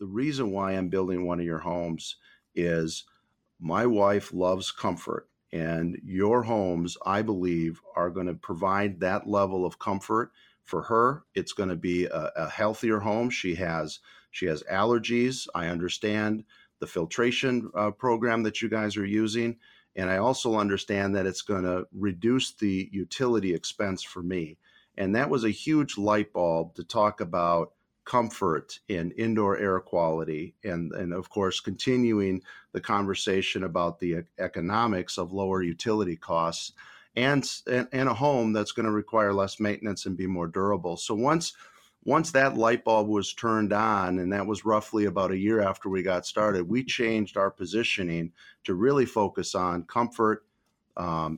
the reason why I'm building one of your homes is my wife loves comfort, and your homes, I believe, are going to provide that level of comfort for her. It's going to be a healthier home. She has allergies. I understand the filtration program that you guys are using. And I also understand that it's going to reduce the utility expense for me. And that was a huge light bulb to talk about comfort and indoor air quality, and of course, continuing the conversation about the economics of lower utility costs and a home that's going to require less maintenance and be more durable. So once that light bulb was turned on, and that was roughly about a year after we got started, we changed our positioning to really focus on comfort,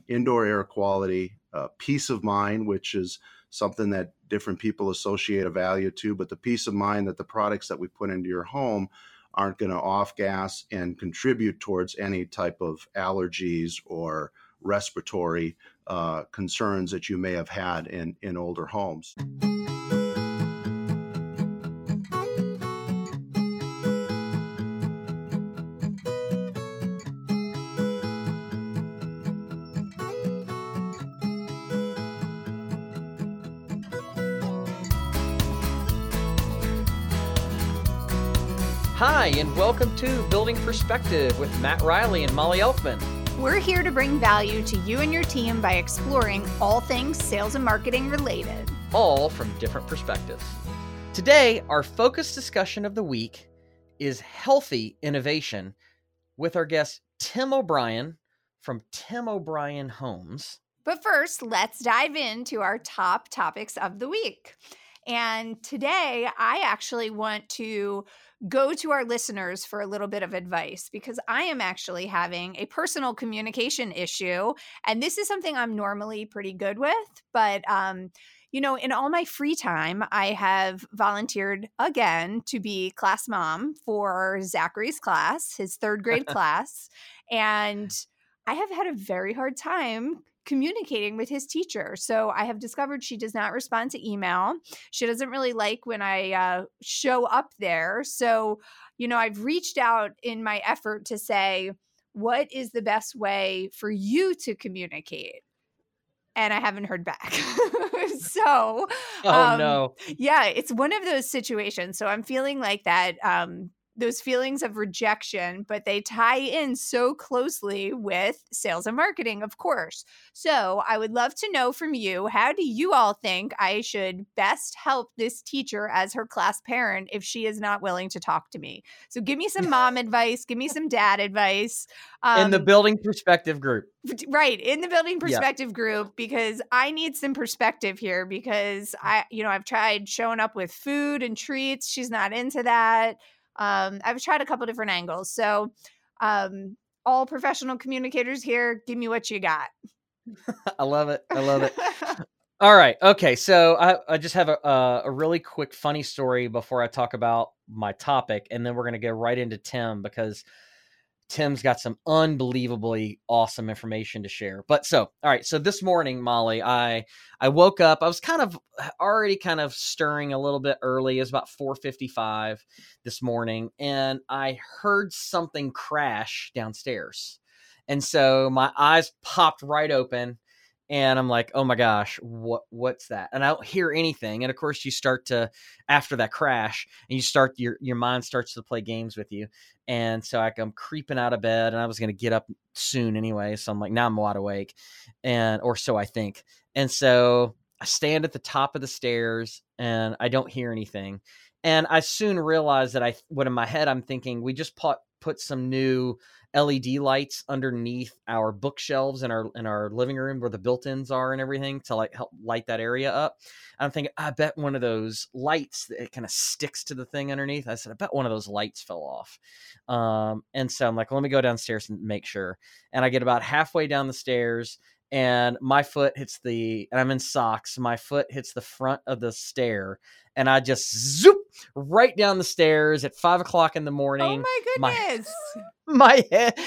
indoor air quality, peace of mind, which is something that different people associate a value to, but the peace of mind that the products that we put into your home aren't going to off-gas and contribute towards any type of allergies or respiratory concerns that you may have had in older homes. Hi, and welcome to Building Perspective with Matt Riley and Molly Elfman. We're here to bring value to you and your team by exploring all things sales and marketing related, all from different perspectives. Today, our focused discussion of the week is healthy innovation with our guest, Tim O'Brien from Tim O'Brien Homes. But first, let's dive into our top topics of the week. And today, I actually want to go to our listeners for a little bit of advice, because I am actually having a personal communication issue. And this is something I'm normally pretty good with. But, in all my free time, I have volunteered again to be class mom for Zachary's class, his third grade class. And I have had a very hard time communicating with his teacher. So I have discovered she does not respond to email. She doesn't really like when I show up there. So, I've reached out in my effort to say, what is the best way for you to communicate? And I haven't heard back. So, no. Yeah, it's one of those situations. So I'm feeling like that, those feelings of rejection, but they tie in so closely with sales and marketing, of course. So I would love to know from you, how do you all think I should best help this teacher as her class parent if she is not willing to talk to me? So give me some mom advice, give me some dad advice. In the Building Perspective group. Right. In the Building Perspective group, because I need some perspective here, because I've tried showing up with food and treats. She's not into that. I've tried a couple different angles. So, all professional communicators here, give me what you got. I love it. All right. Okay. So I just have a really quick funny story before I talk about my topic, and then we're going to go right into Tim, because Tim's got some unbelievably awesome information to share. But all right. So this morning, Molly, I woke up, I was already stirring a little bit early. It was about 4:55 this morning, and I heard something crash downstairs. And so my eyes popped right open, and I'm like, oh my gosh, what's that? And I don't hear anything. And of course you start to, after that crash, and you start, your mind starts to play games with you. And so I'm creeping out of bed, and I was going to get up soon anyway. So I'm like, now I'm wide awake, or so I think. And so I stand at the top of the stairs, and I don't hear anything. And I soon realized that in my head, I'm thinking, we just put some new LED lights underneath our bookshelves in our living room where the built-ins are and everything to like help light that area up. And I'm thinking, I bet one of those lights that it kind of sticks to the thing underneath. I said, I bet one of those lights fell off. And so I'm like, let me go downstairs and make sure. And I get about halfway down the stairs, and my foot hits and I'm in socks. My foot hits the front of the stair, and I just zoop right down the stairs at 5:00 in the morning. Oh my goodness. My head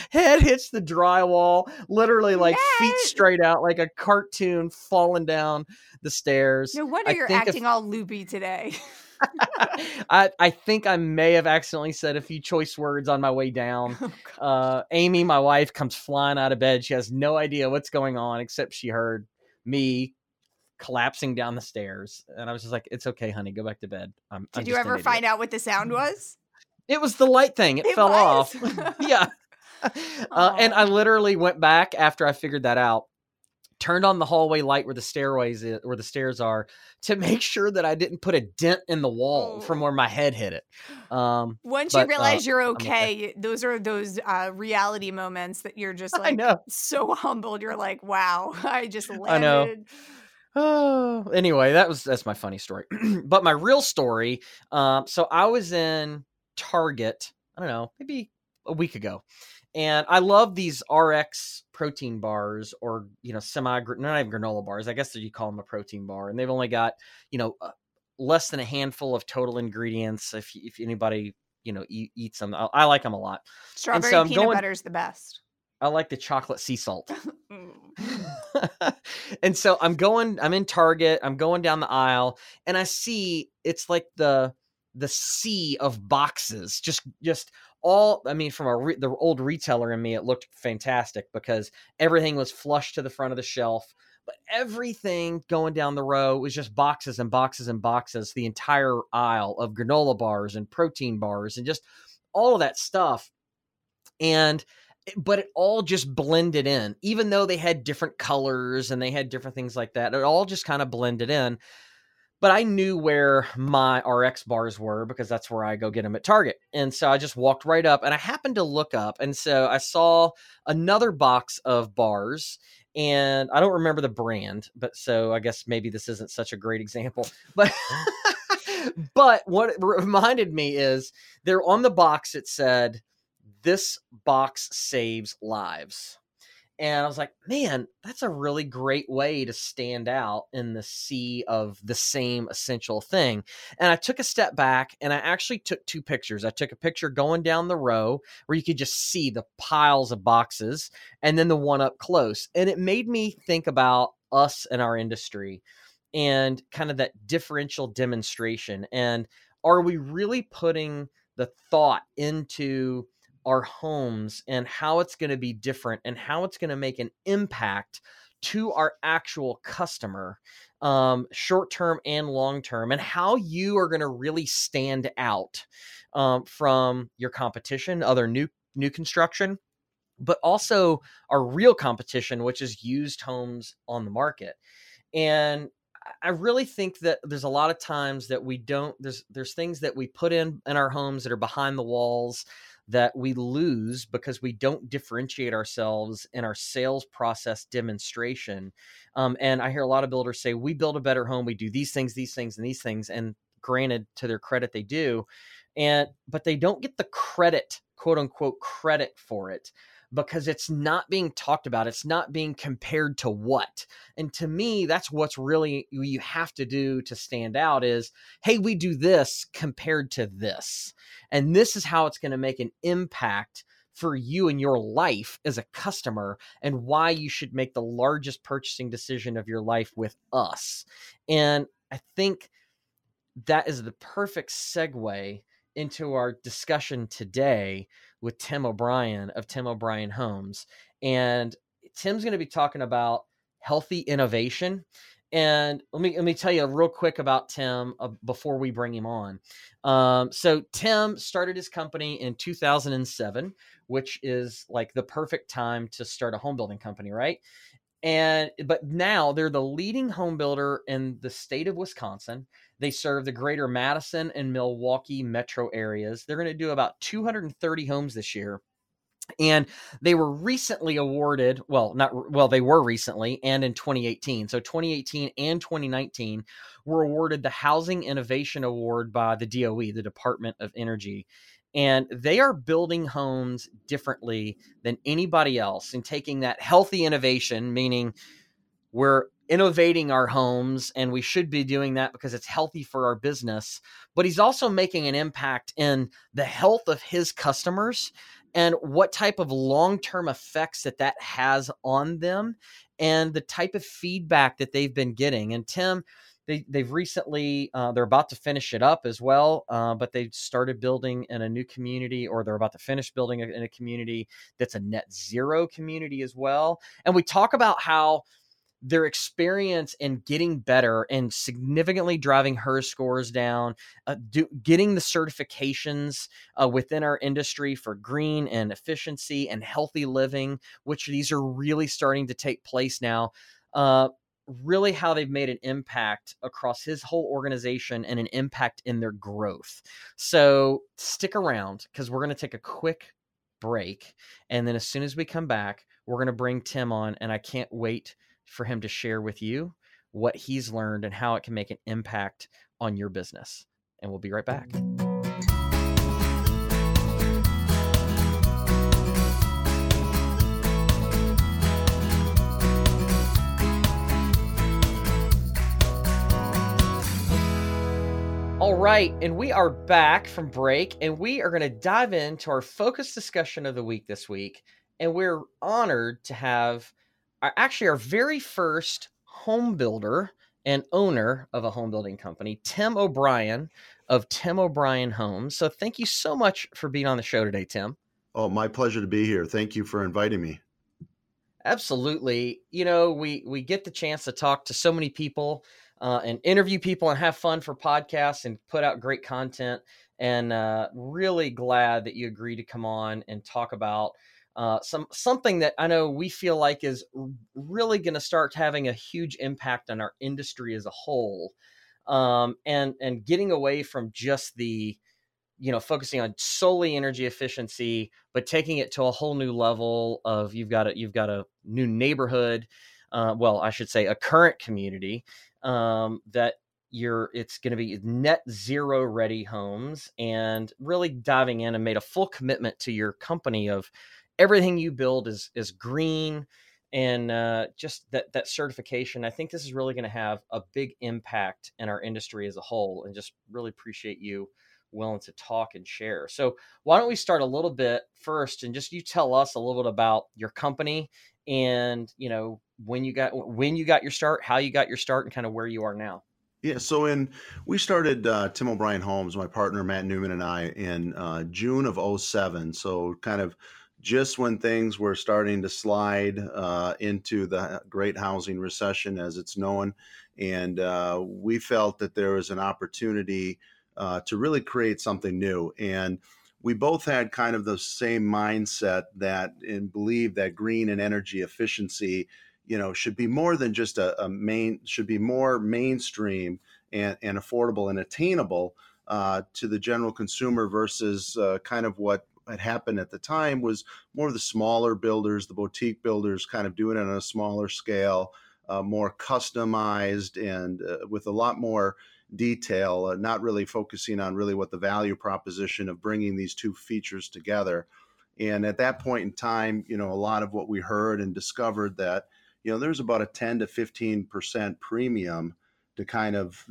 hits the drywall, literally like feet straight out, like a cartoon falling down the stairs. No wonder you're acting all loopy today. I think I may have accidentally said a few choice words on my way down. Oh, Amy, my wife, comes flying out of bed. She has no idea what's going on, except she heard me collapsing down the stairs. And I was just like, it's okay, honey, go back to bed. Did you ever find out what the sound was? It was the light thing. It fell off. Yeah. And I literally went back after I figured that out, turned on the hallway light where the stairs are, to make sure that I didn't put a dent in the wall from where my head hit it. Once you realize you're okay, those are those reality moments that you're just like so humbled. You're like, wow, I just landed. I know. Oh, anyway, that's my funny story. But my real story. So I was in Target, I don't know, maybe a week ago. And I love these RX protein bars, or, not even granola bars. I guess that you call them a protein bar. And they've only got, less than a handful of total ingredients. If anybody, eats them, I like them a lot. Strawberry peanut butter is the best. I like the chocolate sea salt. And so I'm in Target, I'm going down the aisle, and I see it's like the sea of boxes, just all, from the old retailer in me, it looked fantastic because everything was flush to the front of the shelf, but everything going down the row was just boxes and boxes and boxes, the entire aisle of granola bars and protein bars and just all of that stuff. But it all just blended in, even though they had different colors and they had different things like that. It all just kind of blended in. But I knew where my RX bars were because that's where I go get them at Target. And so I just walked right up and I happened to look up. And so I saw another box of bars, and I don't remember the brand, but so I guess maybe this isn't such a great example, but what it reminded me is there on the box, it said, "This box saves lives." And I was like, man, that's a really great way to stand out in the sea of the same essential thing. And I took a step back and I actually took two pictures. I took a picture going down the row where you could just see the piles of boxes, and then the one up close. And it made me think about us and our industry and kind of that differential demonstration. And are we really putting the thought into our homes and how it's going to be different and how it's going to make an impact to our actual customer, short-term and long-term, and how you are going to really stand out, from your competition, other new construction, but also our real competition, which is used homes on the market. And I really think that there's a lot of times that there's things that we put in our homes that are behind the walls that we lose because we don't differentiate ourselves in our sales process demonstration. And I hear a lot of builders say, we build a better home. We do these things, and these things. And granted, to their credit, they do. But they don't get the credit, quote unquote, credit for it, because it's not being talked about. It's not being compared to what. And to me, that's what's really you have to do to stand out is, hey, we do this compared to this. And this is how it's going to make an impact for you and your life as a customer, and why you should make the largest purchasing decision of your life with us. And I think that is the perfect segue into our discussion today with Tim O'Brien of Tim O'Brien Homes. And Tim's going to be talking about healthy innovation. And let me tell you real quick about Tim before we bring him on. So Tim started his company in 2007, which is like the perfect time to start a home building company, right? But now they're the leading home builder in the state of Wisconsin. They serve the greater Madison and Milwaukee metro areas. They're going to do about 230 homes this year. And they were recently awarded, they were recently, and in 2018. So 2018 and 2019 were awarded the Housing Innovation Award by the DOE, the Department of Energy. And they are building homes differently than anybody else and taking that healthy innovation, meaning we're innovating our homes and we should be doing that because it's healthy for our business. But he's also making an impact in the health of his customers and what type of long-term effects that has on them and the type of feedback that they've been getting. And Tim, They've recently, they're about to finish it up as well, but they started building in a new community, or they're about to finish building in a community that's a net zero community as well. And we talk about how their experience in getting better and significantly driving HERS scores down, getting the certifications within our industry for green and efficiency and healthy living, which these are really starting to take place now. Really how they've made an impact across his whole organization and an impact in their growth. So stick around, because we're going to take a quick break. And then as soon as we come back, we're going to bring Tim on, and I can't wait for him to share with you what he's learned and how it can make an impact on your business. And we'll be right back. All right, and we are back from break, and we are going to dive into our focus discussion of the week this week. And we're honored to have our very first home builder and owner of a home building company, Tim O'Brien of Tim O'Brien Homes. So thank you so much for being on the show today, Tim. Oh, my pleasure to be here. Thank you for inviting me. Absolutely. You know, we get the chance to talk to so many people and interview people and have fun for podcasts and put out great content. And really glad that you agreed to come on and talk about something that I know we feel like is really going to start having a huge impact on our industry as a whole. And getting away from just the, focusing on solely energy efficiency, but taking it to a whole new level of you've got a new neighborhood. Well, I should say a current community that it's going to be net zero ready homes, and really diving in and made a full commitment to your company of everything you build is green, and just that certification. I think this is really going to have a big impact in our industry as a whole, and just really appreciate you willing to talk and share. So why don't we start a little bit first, and just you tell us a little bit about your company and, when you got your start, how you got your start, and kind of where you are now. Yeah. So we started Tim O'Brien Homes, my partner, Matt Newman, and I in June of 2007. So kind of just when things were starting to slide into the great housing recession, as it's known. And we felt that there was an opportunity to really create something new. And we both had kind of the same mindset and believe that green and energy efficiency, should be more than just should be more mainstream and affordable and attainable to the general consumer versus kind of what had happened at the time was more of the smaller builders, the boutique builders kind of doing it on a smaller scale, more customized and with a lot more detail, not really focusing on really what the value proposition of bringing these two features together. And at that point in time, a lot of what we heard and discovered that, there's about a 10 to 15% premium to kind of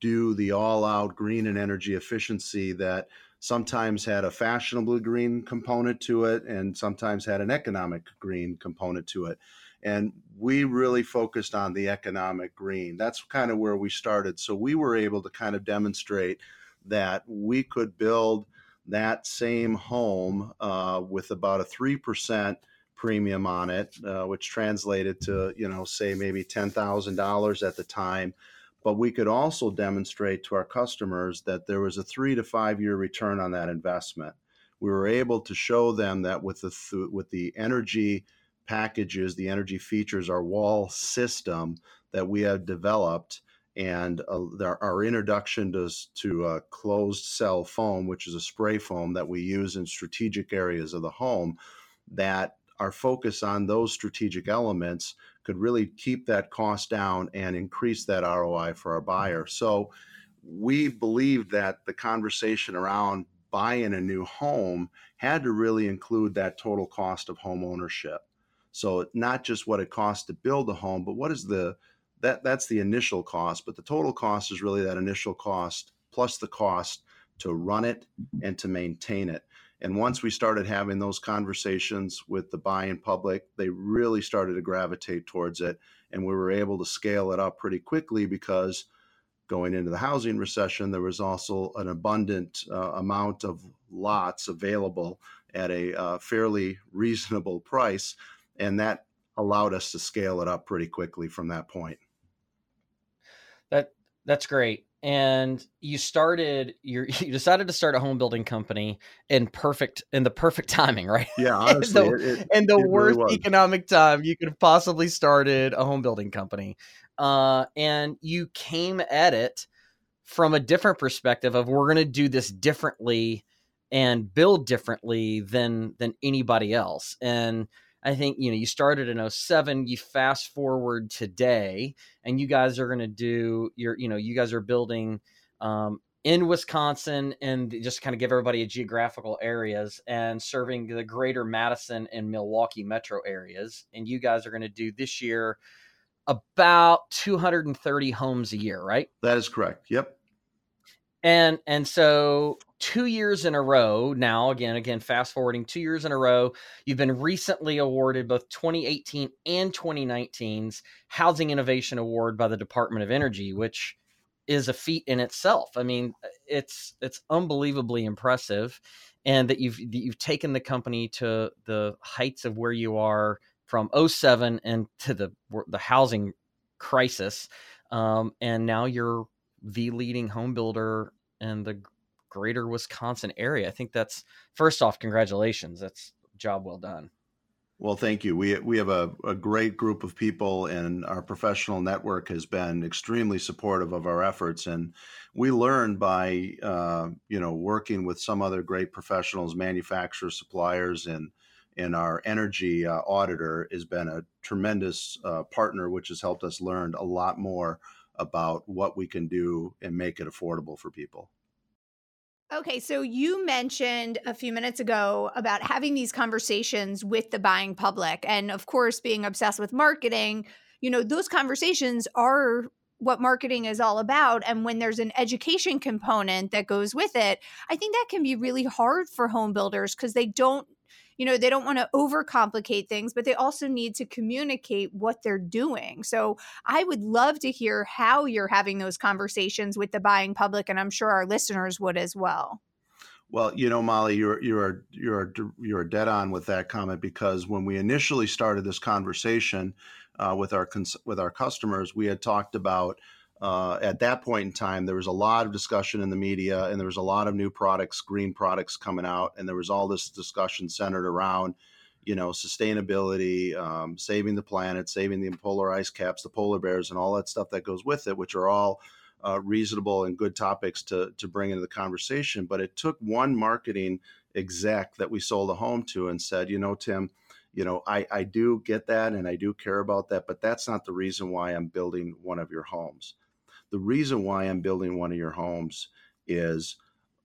do the all out green and energy efficiency that sometimes had a fashionably green component to it and sometimes had an economic green component to it. And we really focused on the economic green. That's kind of where we started. So we were able to kind of demonstrate that we could build that same home with about a 3% premium on it, which translated to, say maybe $10,000 at the time. But we could also demonstrate to our customers that there was a 3 to 5 year return on that investment. We were able to show them that with the energy packages, the energy features, our wall system that we have developed, and our introduction to closed cell foam, which is a spray foam that we use in strategic areas of the home, that our focus on those strategic elements could really keep that cost down and increase that ROI for our buyer. So we believe that the conversation around buying a new home had to really include that total cost of home ownership. So not just what it costs to build a home, but what is that's the initial cost, but the total cost is really that initial cost plus the cost to run it and to maintain it. And once we started having those conversations with the buying public, they really started to gravitate towards it. And we were able to scale it up pretty quickly because going into the housing recession, there was also an abundant amount of lots available at a fairly reasonable price, and that allowed us to scale it up pretty quickly from that point. That's great. And you started, you decided to start a home building company in the perfect timing, right? Yeah, honestly, in the worst really economic time you could have possibly started a home building company. And you came at it from a different perspective of, we're going to do this differently and build differently than anybody else. And I think, you started in 2007, you fast forward today, and you guys are going to do you guys are building in Wisconsin, and just kind of give everybody a geographical areas, and serving the greater Madison and Milwaukee metro areas. And you guys are going to do this year about 230 homes a year, right? That is correct. Yep. And so 2 years in a row now, again, fast forwarding 2 years in a row, you've been recently awarded both 2018 and 2019's Housing Innovation Award by the Department of Energy, which is a feat in itself. I mean, it's unbelievably impressive, and that you've taken the company to the heights of where you are from 2007 and to the housing crisis. And now you're the leading home builder in the greater Wisconsin area. I think that's, first off, congratulations. That's a job well done. Well, thank you. We have a great group of people, and our professional network has been extremely supportive of our efforts. And we learn by, working with some other great professionals, manufacturers, suppliers, and our energy auditor has been a tremendous partner, which has helped us learn a lot more about what we can do and make it affordable for people. Okay, so you mentioned a few minutes ago about having these conversations with the buying public, and of course, being obsessed with marketing. Those conversations are what marketing is all about. And when there's an education component that goes with it, I think that can be really hard for home builders, because they don't want to overcomplicate things, but they also need to communicate what they're doing. So I would love to hear how you're having those conversations with the buying public, and I'm sure our listeners would as well. Well, Molly, you're dead on with that comment, because when we initially started this conversation with our customers, we had talked about at that point in time, there was a lot of discussion in the media, and there was a lot of new products, green products coming out. And there was all this discussion centered around, sustainability, saving the planet, saving the polar ice caps, the polar bears, and all that stuff that goes with it, which are all reasonable and good topics to bring into the conversation. But it took one marketing exec that we sold a home to and said, Tim, I do get that, and I do care about that, but that's not the reason why I'm building one of your homes. The reason why I'm building one of your homes is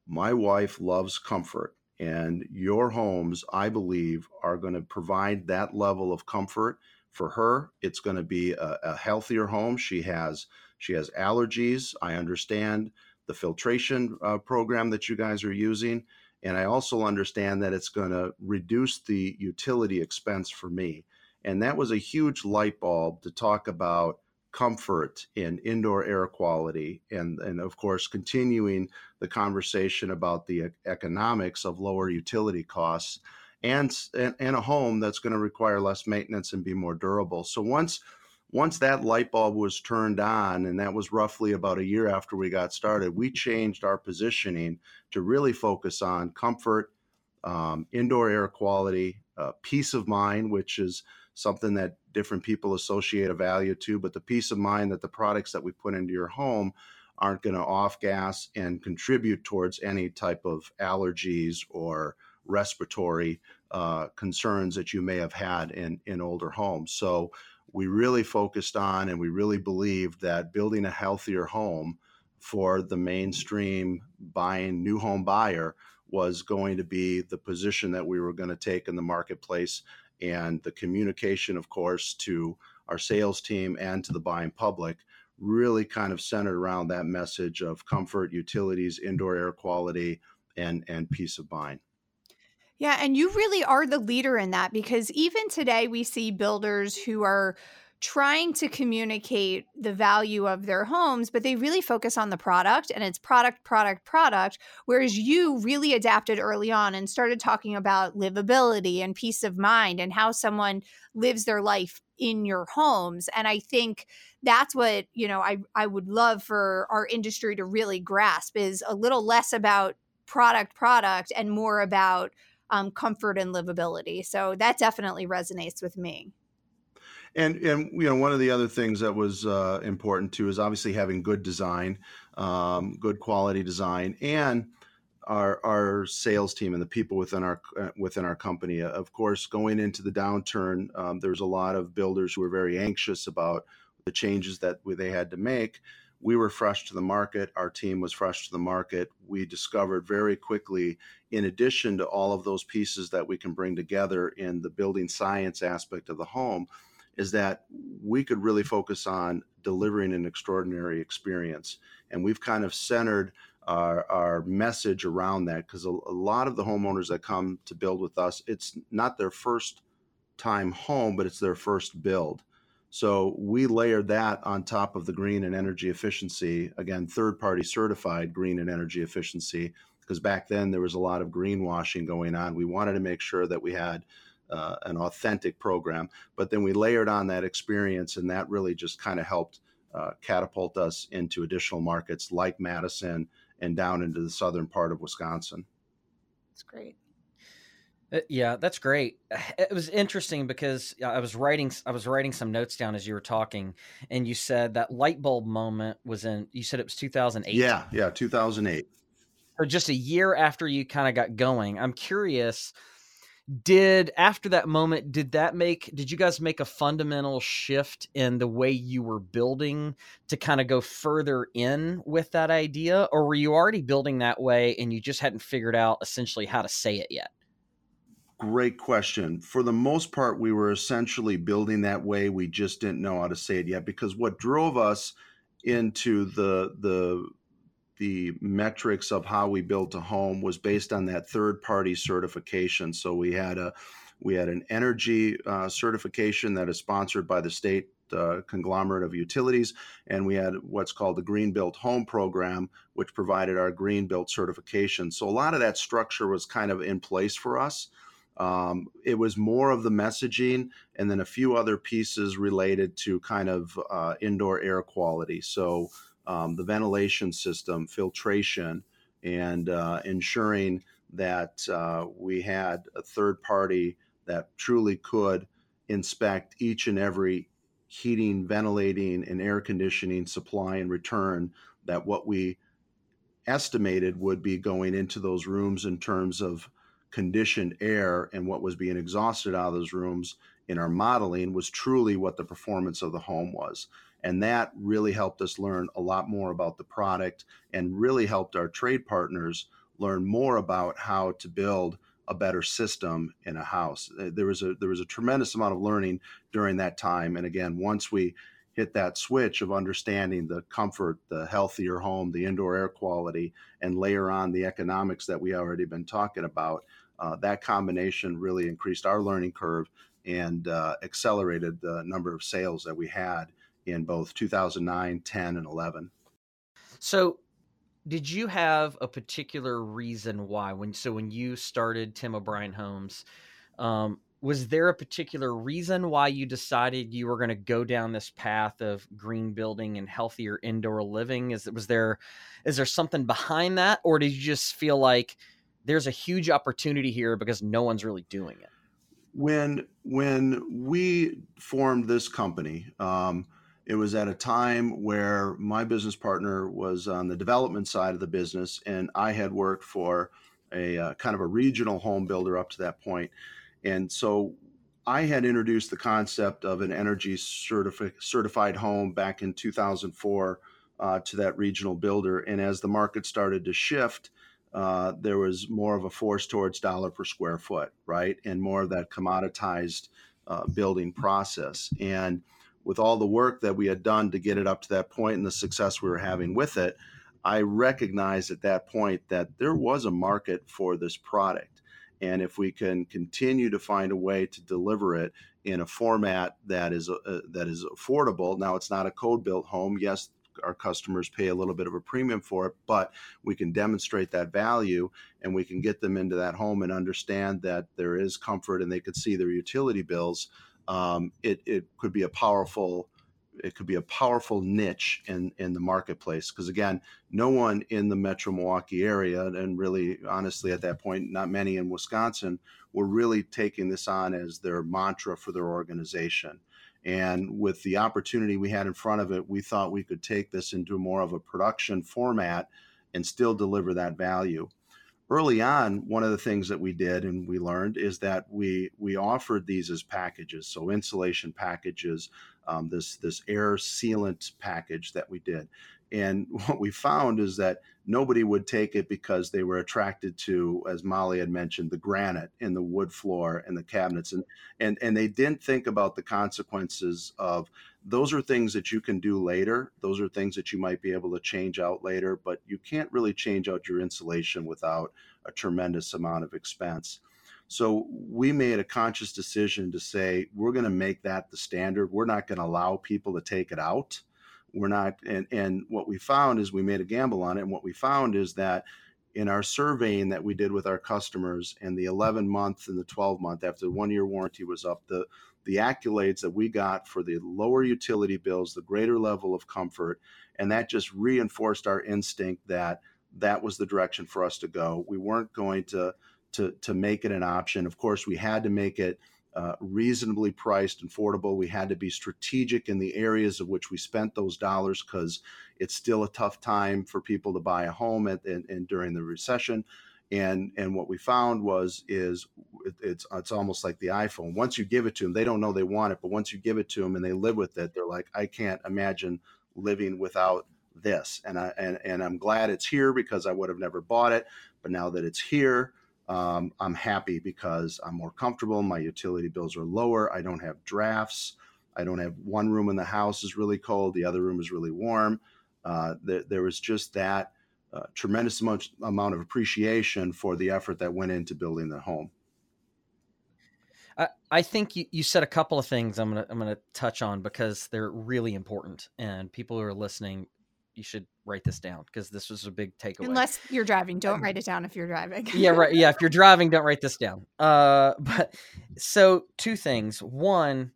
my wife loves comfort, and your homes, I believe, are going to provide that level of comfort for her. It's going to be a healthier home. She has allergies. I understand the filtration program that you guys are using. And I also understand that it's going to reduce the utility expense for me. And that was a huge light bulb to talk about comfort and indoor air quality, and of course, continuing the conversation about the economics of lower utility costs and a home that's going to require less maintenance and be more durable. So once that light bulb was turned on, and that was roughly about a year after we got started, we changed our positioning to really focus on comfort, indoor air quality, peace of mind, which is something that different people associate a value to, but the peace of mind that the products that we put into your home aren't going to off-gas and contribute towards any type of allergies or respiratory concerns that you may have had in older homes. So we really focused on, and we really believed that building a healthier home for the mainstream new home buyer was going to be the position that we were going to take in the marketplace. And the communication, of course, to our sales team and to the buying public really kind of centered around that message of comfort, utilities, indoor air quality, and peace of mind. Yeah, and you really are the leader in that, because even today we see builders who are trying to communicate the value of their homes, but they really focus on the product, and it's product, whereas you really adapted early on and started talking about livability and peace of mind and how someone lives their life in your homes. And I think that's what, you know, I would love for our industry to really grasp, is a little less about product and more about comfort and livability. So that definitely resonates with me. And you know, one of the other things that was important too is obviously having good design, good quality design, and our sales team and the people within our company. Of course, going into the downturn, there's a lot of builders who were very anxious about the changes that they had to make. We were fresh to the market. Our team was fresh to the market. We discovered very quickly, in addition to all of those pieces that we can bring together in the building science aspect of the home, is that we could really focus on delivering an extraordinary experience. And we've kind of centered our message around that, because a lot of the homeowners that come to build with us, it's not their first time home, but it's their first build. So we layer that on top of the green and energy efficiency, again, third-party certified green and energy efficiency, because back then there was a lot of greenwashing going on. We wanted to make sure that we had an authentic program, but then we layered on that experience, and that really just kind of helped catapult us into additional markets like Madison and down into the southern part of Wisconsin. That's great. Yeah, that's great. It was interesting because I was writing some notes down as you were talking, and you said that light bulb moment was you said it was 2008. Yeah, 2008. So just a year after you kind of got going. I'm curious, did you guys make a fundamental shift in the way you were building to kind of go further in with that idea, or were you already building that way and you just hadn't figured out essentially how to say it yet? Great question. For the most part, we were essentially building that way. We just didn't know how to say it yet, because what drove us into the metrics of how we built a home was based on that third-party certification. So we had an energy certification that is sponsored by the state conglomerate of utilities, and we had what's called the Green Built Home Program, which provided our Green Built certification. So a lot of that structure was kind of in place for us. It was more of the messaging, and then a few other pieces related to kind of indoor air quality. So the ventilation system, filtration, and ensuring that we had a third party that truly could inspect each and every heating, ventilating, and air conditioning supply and return, that what we estimated would be going into those rooms in terms of conditioned air and what was being exhausted out of those rooms in our modeling was truly what the performance of the home was. And that really helped us learn a lot more about the product, and really helped our trade partners learn more about how to build a better system in a house. There was a tremendous amount of learning during that time. And again, once we hit that switch of understanding the comfort, the healthier home, the indoor air quality, and layer on the economics that we already been talking about, that combination really increased our learning curve and accelerated the number of sales that we had in both 2009, 10, and 11. So did you have a particular reason why? When you started Tim O'Brien Homes, was there a particular reason why you decided you were going to go down this path of green building and healthier indoor living? Is there something behind that? Or did you just feel like there's a huge opportunity here because no one's really doing it? When we formed this company, it was at a time where my business partner was on the development side of the business, and I had worked for a kind of a regional home builder up to that point. And so I had introduced the concept of an energy certified home back in 2004 to that regional builder. And as the market started to shift, there was more of a force towards dollar per square foot, right? And more of that commoditized building process. And with all the work that we had done to get it up to that point and the success we were having with it, I recognized at that point that there was a market for this product. And if we can continue to find a way to deliver it in a format that is affordable. Now, it's not a code-built home. Yes, our customers pay a little bit of a premium for it, but we can demonstrate that value, and we can get them into that home and understand that there is comfort, and they could see their utility bills. It could be a powerful niche in the marketplace, because again, no one in the Metro Milwaukee area, and really honestly at that point, not many in Wisconsin, were really taking this on as their mantra for their organization. And with the opportunity we had in front of it, we thought we could take this into more of a production format and still deliver that value. Early on, one of the things that we did and we learned is that we offered these as packages, so insulation packages, this air sealant package that we did. And what we found is that nobody would take it because they were attracted to, as Molly had mentioned, the granite and the wood floor and the cabinets. And they didn't think about the consequences of those are things that you can do later. Those are things that you might be able to change out later, but you can't really change out your insulation without a tremendous amount of expense. So we made a conscious decision to say, we're going to make that the standard. We're not going to allow people to take it out. We're not, and what we found is we made a gamble on it. And what we found is that in our surveying that we did with our customers, and the 11-month and the 12-month after the 1-year warranty was up, the accolades that we got for the lower utility bills, the greater level of comfort, and that just reinforced our instinct that that was the direction for us to go. We weren't going to make it an option. Of course, we had to make it reasonably priced and affordable. We had to be strategic in the areas of which we spent those dollars, because it's still a tough time for people to buy a home and during the recession. And what we found is it's almost like the iPhone. Once you give it to them, they don't know they want it, but once you give it to them and they live with it, they're like, I can't imagine living without this. And I'm glad it's here, because I would have never bought it, but now that it's here, I'm happy because I'm more comfortable. My utility bills are lower. I don't have drafts. I don't have one room in the house is really cold. The other room is really warm. There was just that tremendous amount of appreciation for the effort that went into building the home. I think you said a couple of things I'm gonna touch on, because they're really important, and people who are listening, you should write this down, because this was a big takeaway. Unless you're driving, don't write it down if you're driving. Yeah, right. Yeah. If you're driving, don't write this down. But so two things. One,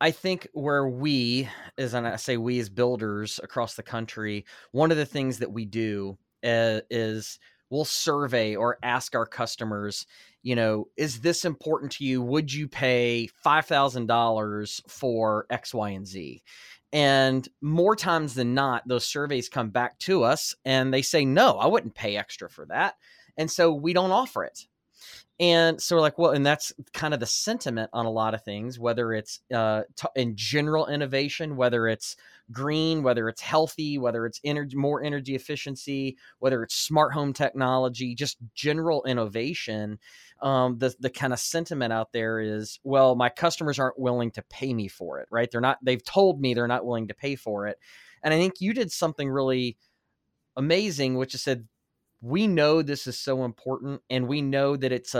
I think where we, as I say we as builders across the country, one of the things that we do is we'll survey or ask our customers, you know, is this important to you? Would you pay $5,000 for X, Y, and Z? And more times than not, those surveys come back to us and they say, no, I wouldn't pay extra for that. And so we don't offer it. And so we're like, well, and that's kind of the sentiment on a lot of things, whether it's in general innovation, whether it's green, whether it's healthy, whether it's energy, more energy efficiency, whether it's smart home technology, just general innovation. The kind of sentiment out there is, well, my customers aren't willing to pay me for it, right? They've told me they're not willing to pay for it. And I think you did something really amazing, which is said, we know this is so important, and we know that it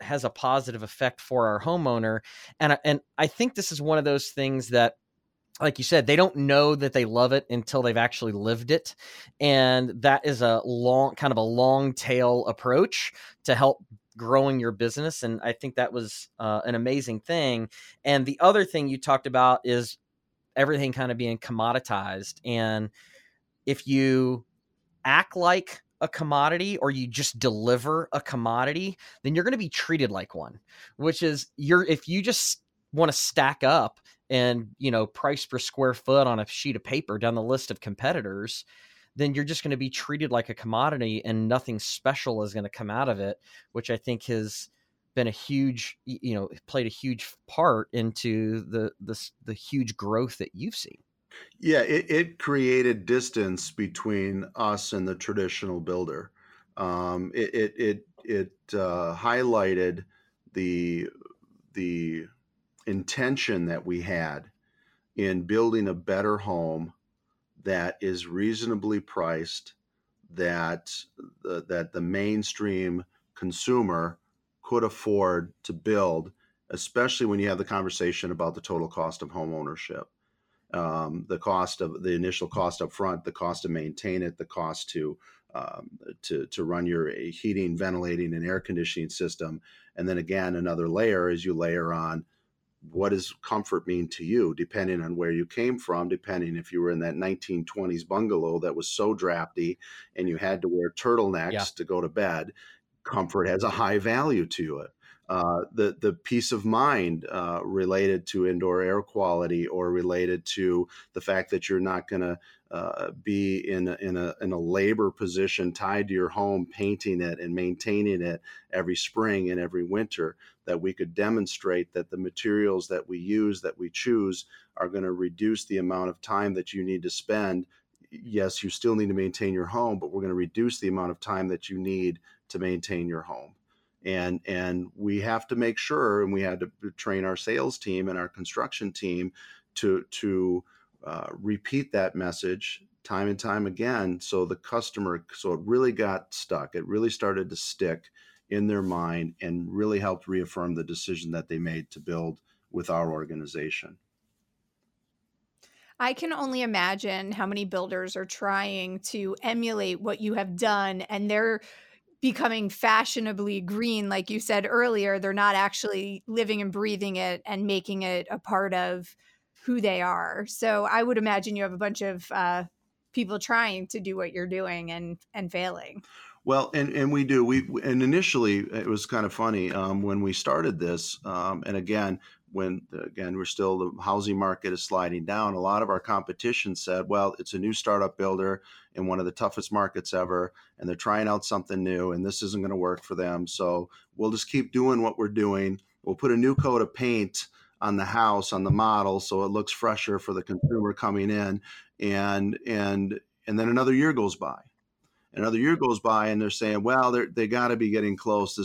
has a positive effect for our homeowner. And I think this is one of those things that, like you said, they don't know that they love it until they've actually lived it. And that is a long tail approach to help growing your business. And I think that was an amazing thing. And the other thing you talked about is everything kind of being commoditized. And if you act like a commodity, or you just deliver a commodity, then you're going to be treated like one, which is if you just want to stack up and, you know, price per square foot on a sheet of paper down the list of competitors, then you're just going to be treated like a commodity, and nothing special is going to come out of it, which I think has been a huge, you know, played a huge part into the huge growth that you've seen. Yeah, it created distance between us and the traditional builder. It highlighted the intention that we had in building a better home that is reasonably priced, that the mainstream consumer could afford to build, especially when you have the conversation about the total cost of home ownership, the cost of the initial cost up front, the cost to maintain it, the cost to run your heating, ventilating, and air conditioning system. And then again, another layer is you layer on what does comfort mean to you, depending on where you came from, depending if you were in that 1920s bungalow that was so drafty and you had to wear turtlenecks to go to bed. Comfort has a high value to it. The peace of mind related to indoor air quality, or related to the fact that you're not going to be in a labor position tied to your home, painting it and maintaining it every spring and every winter, that we could demonstrate that the materials that we use, that we choose, are going to reduce the amount of time that you need to spend. Yes, you still need to maintain your home, but we're going to reduce the amount of time that you need to maintain your home. And we have to make sure, and we had to train our sales team and our construction team to repeat that message time and time again. So the customer, so it really got stuck. It really started to stick in their mind and really helped reaffirm the decision that they made to build with our organization. I can only imagine how many builders are trying to emulate what you have done, and they're becoming fashionably green, like you said earlier. They're not actually living and breathing it and making it a part of who they are. So I would imagine you have a bunch of people trying to do what you're doing and failing. Well, and we do. And initially, it was kind of funny when we started this. And again, we're still, the housing market is sliding down. A lot of our competition said, well, it's a new startup builder in one of the toughest markets ever, and they're trying out something new, and this isn't going to work for them. So we'll just keep doing what we're doing. We'll put a new coat of paint on the house, on the model, so it looks fresher for the consumer coming in. And then another year goes by. Another year goes by, and they're saying, well, they got to be getting close.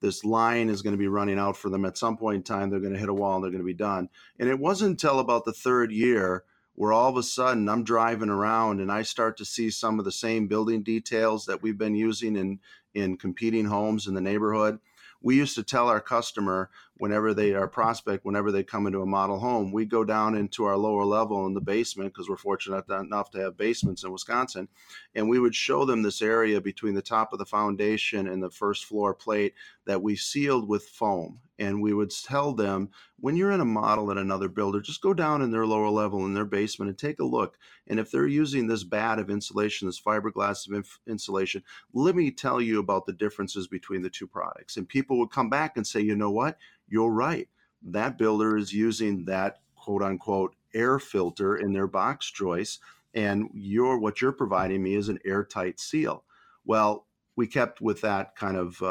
This line is going to be running out for them at some point in time. They're going to hit a wall and they're going to be done. And it wasn't until about the third year where all of a sudden I'm driving around and I start to see some of the same building details that we've been using in competing homes in the neighborhood. We used to tell our customer, whenever they come into a model home, we go down into our lower level in the basement, because we're fortunate enough to have basements in Wisconsin, and we would show them this area between the top of the foundation and the first floor plate that we sealed with foam. And we would tell them, when you're in a model at another builder, just go down in their lower level in their basement and take a look. And if they're using this bat of insulation, this fiberglass of insulation, let me tell you about the differences between the two products. And people would come back and say, you know what? You're right. That builder is using that quote unquote air filter in their box joist. And what you're providing me is an airtight seal. Well, we kept with that kind of,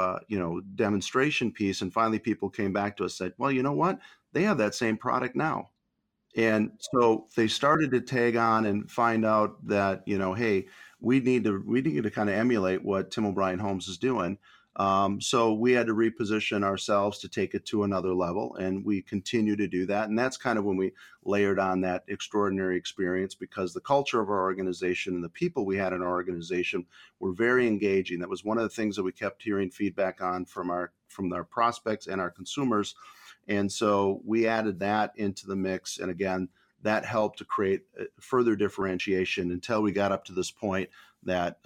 demonstration piece. And finally, people came back to us and said, well, you know what? They have that same product now. And so they started to tag on and find out that, hey, we need to kind of emulate what Tim O'Brien Homes is doing. So we had to reposition ourselves to take it to another level, and we continue to do that. And that's kind of when we layered on that extraordinary experience, because the culture of our organization and the people we had in our organization were very engaging. That was one of the things that we kept hearing feedback on from our prospects and our consumers. And so we added that into the mix. And again, that helped to create further differentiation until we got up to this point that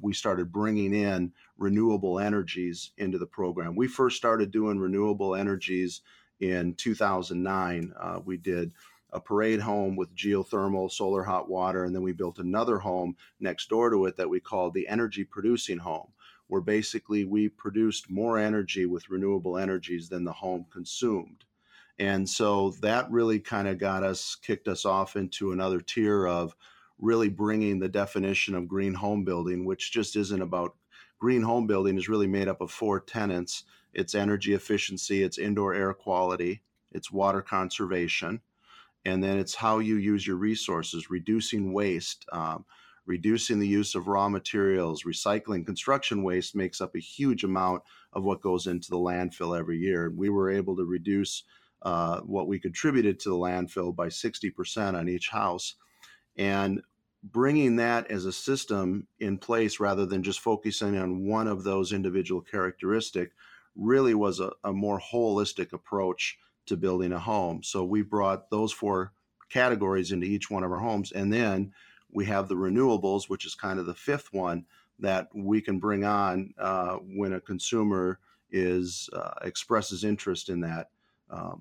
we started bringing in renewable energies into the program. We first started doing renewable energies in 2009. We did a parade home with geothermal, solar hot water, and then we built another home next door to it that we called the energy producing home, where basically we produced more energy with renewable energies than the home consumed. And so that really kind of kicked us off into another tier of really bringing the definition of green home building, which just isn't about green home building is really made up of four tenets. It's energy efficiency, it's indoor air quality, it's water conservation, and then it's how you use your resources, reducing waste, reducing the use of raw materials, recycling. Construction waste makes up a huge amount of what goes into the landfill every year. And we were able to reduce what we contributed to the landfill by 60% on each house. And bringing that as a system in place, rather than just focusing on one of those individual characteristics, really was a more holistic approach to building a home. So we brought those four categories into each one of our homes. And then we have the renewables, which is kind of the fifth one that we can bring on when a consumer is expresses interest in that,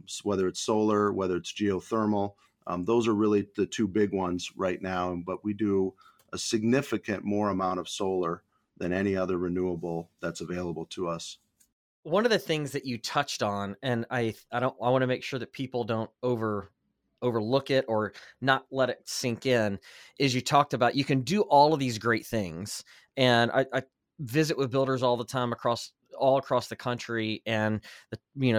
so whether it's solar, whether it's geothermal. Those are really the two big ones right now, but we do a significant more amount of solar than any other renewable that's available to us. One of the things that you touched on, and I want to make sure that people don't overlook it or not let it sink in, is you talked about you can do all of these great things. And I visit with builders all the time across the country, and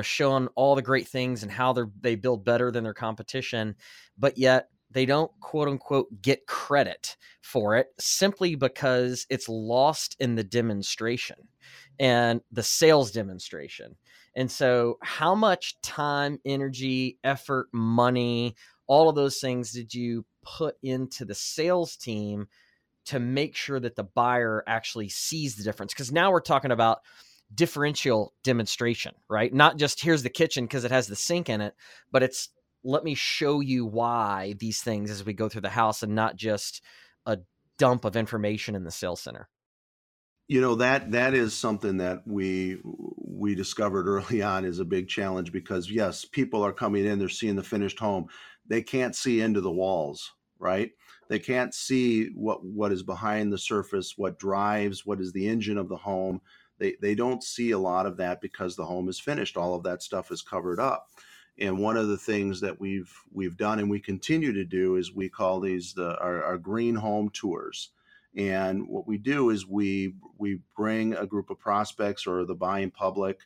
showing all the great things and how they build better than their competition, but yet they don't quote unquote get credit for it simply because it's lost in the demonstration and the sales demonstration. And so how much time, energy, effort, money, all of those things did you put into the sales team to make sure that the buyer actually sees the difference? Because now we're talking about differential demonstration, right? Not just here's the kitchen because it has the sink in it, but it's let me show you why these things as we go through the house, and not just a dump of information in the sales center. You know, that is something that we discovered early on is a big challenge, because yes, people are coming in, they're seeing the finished home. They can't see into the walls, right? They can't see what is behind the surface, what drives, what is the engine of the home. They don't see a lot of that because the home is finished. All of that stuff is covered up. And one of the things that we've done and we continue to do is we call these our green home tours. And what we do is we bring a group of prospects or the buying public.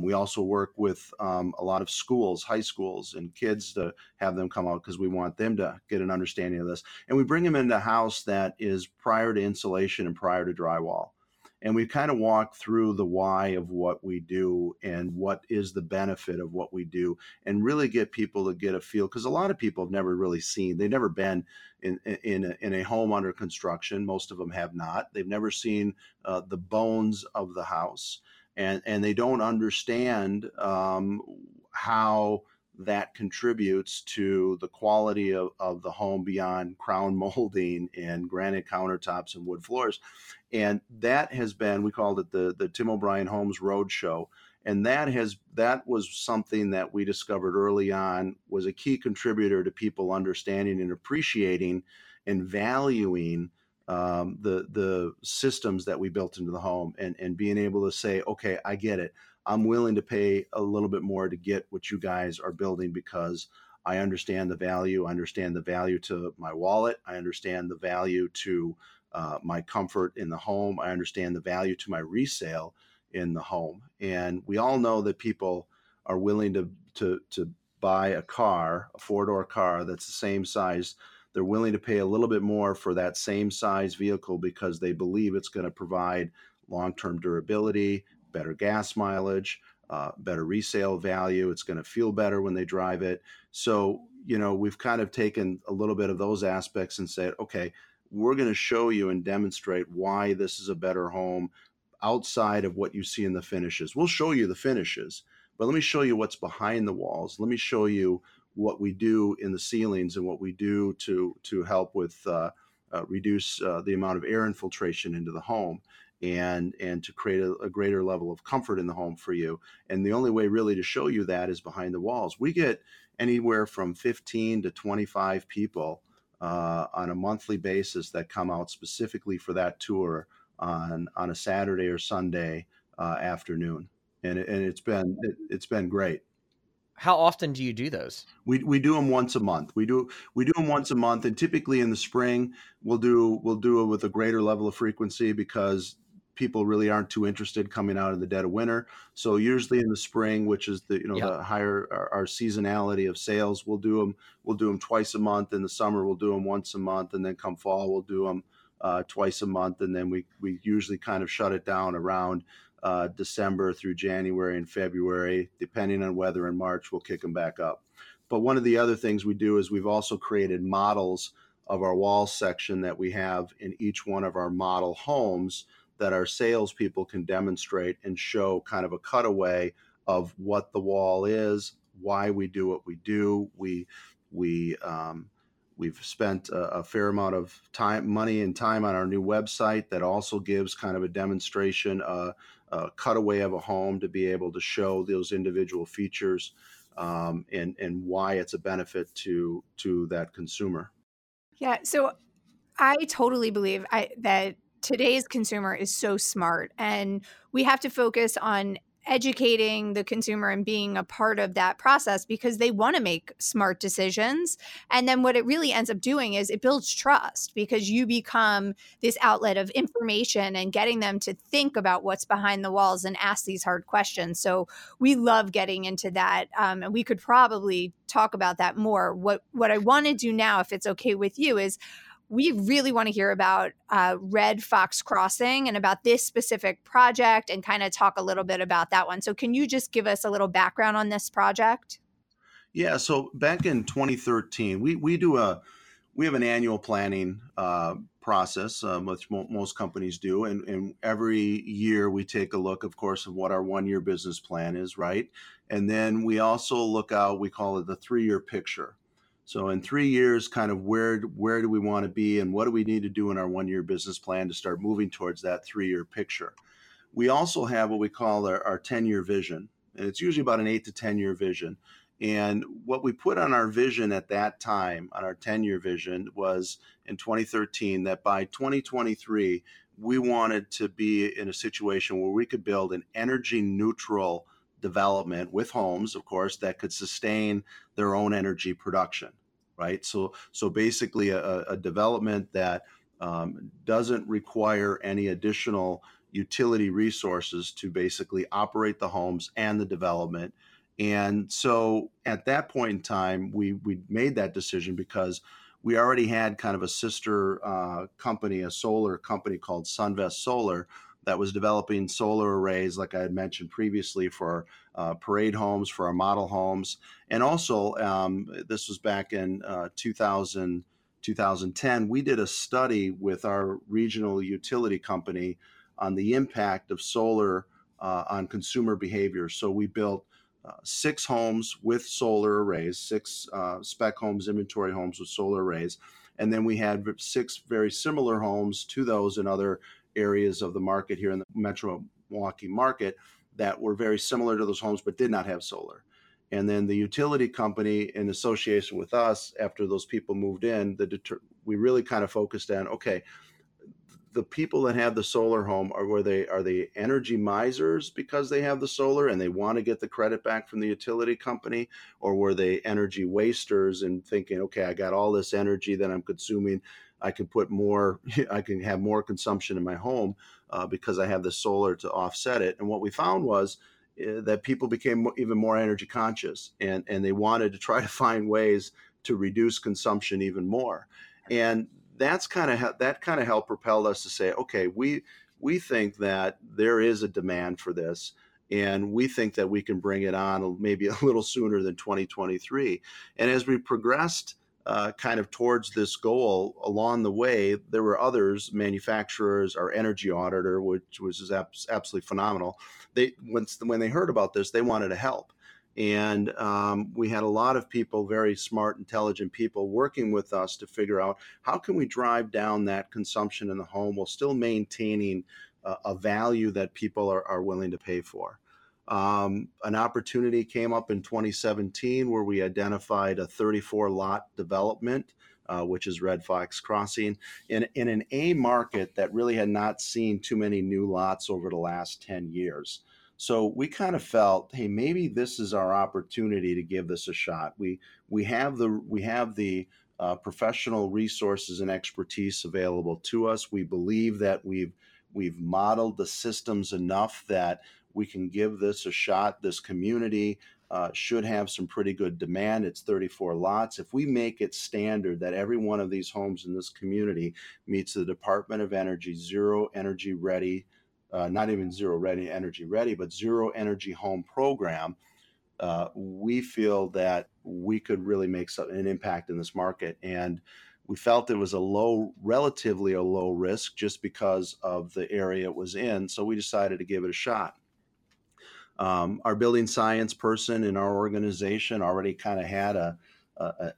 We also work with a lot of schools, high schools and kids, to have them come out because we want them to get an understanding of this. And we bring them into a house that is prior to insulation and prior to drywall. And we kind of walk through the why of what we do and what is the benefit of what we do, and really get people to get a feel, because a lot of people have never really seen, they've never been in a home under construction. Most of them have not. They've never seen the bones of the house, and they don't understand how that contributes to the quality of the home beyond crown molding and granite countertops and wood floors. And that has been, we called it the Tim O'Brien Homes Roadshow. And that was something that we discovered early on was a key contributor to people understanding and appreciating and valuing the systems that we built into the home, and being able to say, okay, I get it. I'm willing to pay a little bit more to get what you guys are building, because I understand the value. I understand the value to my wallet. I understand the value to my comfort in the home. I understand the value to my resale in the home. And we all know that people are willing to buy a car, a four-door car that's the same size. They're willing to pay a little bit more for that same size vehicle because they believe it's going to provide long-term durability, better gas mileage, better resale value. It's going to feel better when they drive it. So, we've kind of taken a little bit of those aspects and said, okay, we're going to show you and demonstrate why this is a better home outside of what you see in the finishes. We'll show you the finishes, but let me show you what's behind the walls. Let me show you what we do in the ceilings and what we do to help with reduce the amount of air infiltration into the home, and to create a greater level of comfort in the home for you. And the only way really to show you that is behind the walls. We get anywhere from 15 to 25 people on a monthly basis that come out specifically for that tour on a Saturday or Sunday afternoon. And it's been great. How often do you do those? We do them once a month. We do them once a month, and typically in the spring we'll do it with a greater level of frequency because people really aren't too interested coming out in the dead of winter. So usually in the spring, which is the higher our seasonality of sales, we'll do them twice a month. In the summer, we'll do them once a month, and then come fall, we'll do them twice a month. And then we usually kind of shut it down around December through January and February, depending on weather. In March, we'll kick them back up. But one of the other things we do is we've also created models of our wall section that we have in each one of our model homes that our salespeople can demonstrate and show kind of a cutaway of what the wall is, why we do what we do. We've spent a fair amount of time, money and time on our new website that also gives kind of a demonstration, a cutaway of a home to be able to show those individual features and why it's a benefit to that consumer. Yeah, so I totally believe that today's consumer is so smart, and we have to focus on educating the consumer and being a part of that process because they want to make smart decisions. And then what it really ends up doing is it builds trust because you become this outlet of information and getting them to think about what's behind the walls and ask these hard questions. So we love getting into that. And we could probably talk about that more. What I want to do now, if it's okay with you, is we really want to hear about Red Fox Crossing and about this specific project and kind of talk a little bit about that one. So can you just give us a little background on this project? Yeah. So back in 2013, we have an annual planning process, which most companies do. And every year we take a look, of course, of what our 1-year business plan is, right? And then we also look out, we call it the 3-year picture. So in 3 years, kind of where do we want to be and what do we need to do in our 1-year business plan to start moving towards that 3-year picture? We also have what we call our 10-year vision, and it's usually about an 8 to 10-year vision. And what we put on our vision at that time, on our 10-year vision, was in 2013 that by 2023, we wanted to be in a situation where we could build an energy neutral development with homes, of course, that could sustain their own energy production, right? So basically a development that doesn't require any additional utility resources to basically operate the homes and the development. And so at that point in time, we made that decision because we already had kind of a sister company, a solar company called Sunvest Solar, that was developing solar arrays, like I had mentioned previously, for parade homes, for our model homes. And also, this was back in 2010, we did a study with our regional utility company on the impact of solar on consumer behavior. So we built 6 homes with solar arrays, 6 spec homes, inventory homes with solar arrays. And then we had 6 very similar homes to those in other areas of the market here in the Metro Milwaukee market that were very similar to those homes, but did not have solar. And then the utility company, in association with us, after those people moved in, we really kind of focused on, okay, the people that have the solar home, are they energy misers because they have the solar and they want to get the credit back from the utility company? Or were they energy wasters and thinking, okay, I got all this energy that I'm consuming, I can have more consumption in my home because I have the solar to offset it. And what we found was that people became even more energy conscious and they wanted to try to find ways to reduce consumption even more. And that's kind of helped propel us to say, okay, we think that there is a demand for this. And we think that we can bring it on maybe a little sooner than 2023. And as we progressed kind of towards this goal, along the way, there were others, manufacturers, our energy auditor, which was absolutely phenomenal. When they heard about this, they wanted to help. And we had a lot of people, very smart, intelligent people working with us to figure out how can we drive down that consumption in the home while still maintaining a value that people are willing to pay for. An opportunity came up in 2017 where we identified a 34-lot development, which is Red Fox Crossing, in an A market that really had not seen too many new lots over the last 10 years. So we kind of felt, hey, maybe this is our opportunity to give this a shot. We have the professional resources and expertise available to us. We believe that we've modeled the systems enough that we can give this a shot. This community should have some pretty good demand. It's 34 lots. If we make it standard that every one of these homes in this community meets the Department of Energy Zero Energy Ready, not even Zero Ready Energy Ready, but Zero Energy Home Program, we feel that we could really make an impact in this market. And We felt it was a low, relatively a low risk just because of the area it was in. So we decided to give it a shot. Our building science person in our organization already kind of had